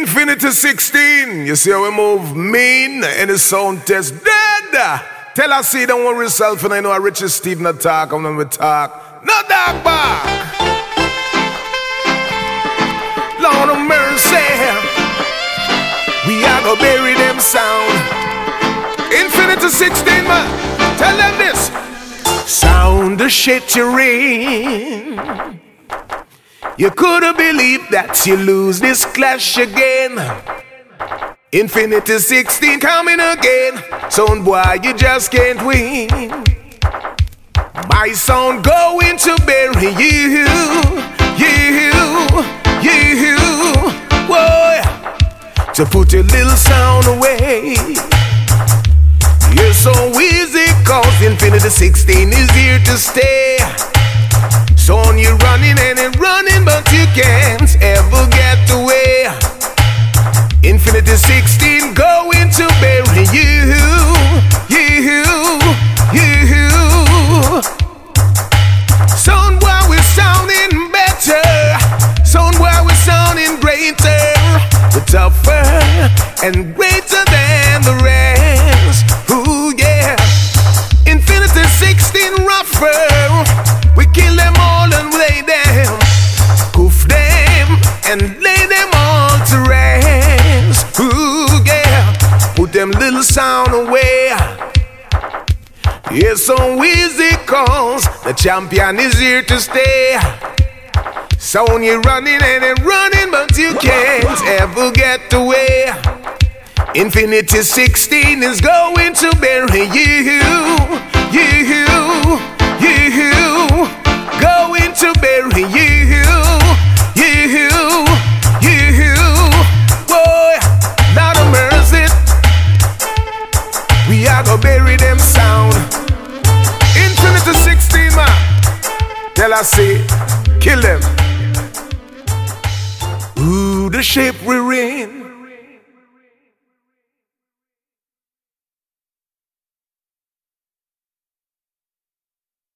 Infinity 16. You see how we move mean in the sound test. Dead. Tell us you don't worry yourself. And I know Richie Steve not talk. I'm not talk. No dark back. Lord of mercy. We are gonna bury them sound. Infinity 16, man. Tell them this. Sound the shit you're in. You couldn't believe that you lose this clash again. Infinity 16 coming again. Sound boy, you just can't win. My sound going to bury you. You boy. So put your little sound away. You're so easy cause Infinity 16 is here to stay. Sound you're running and it's running, but you can't ever get away. Infinity 16 going to bury you. Sound why we're sounding better. Sound why we're sounding greater. We're tougher and greater than the rest. Ooh yeah. Infinity 16 rougher. We kill them all and lay them, hoof them and lay them all to rest. Ooh yeah, put them little sound away. It's so easy cause the champion is here to stay. Sound you're running and you're running, but you can't ever get away. Infinity 16 is going to bury you. Going to bury you, boy, not a mercy. We are gonna bury them sound. Infinity 16, man. Tell us, say, kill them. Ooh, the shape we're in.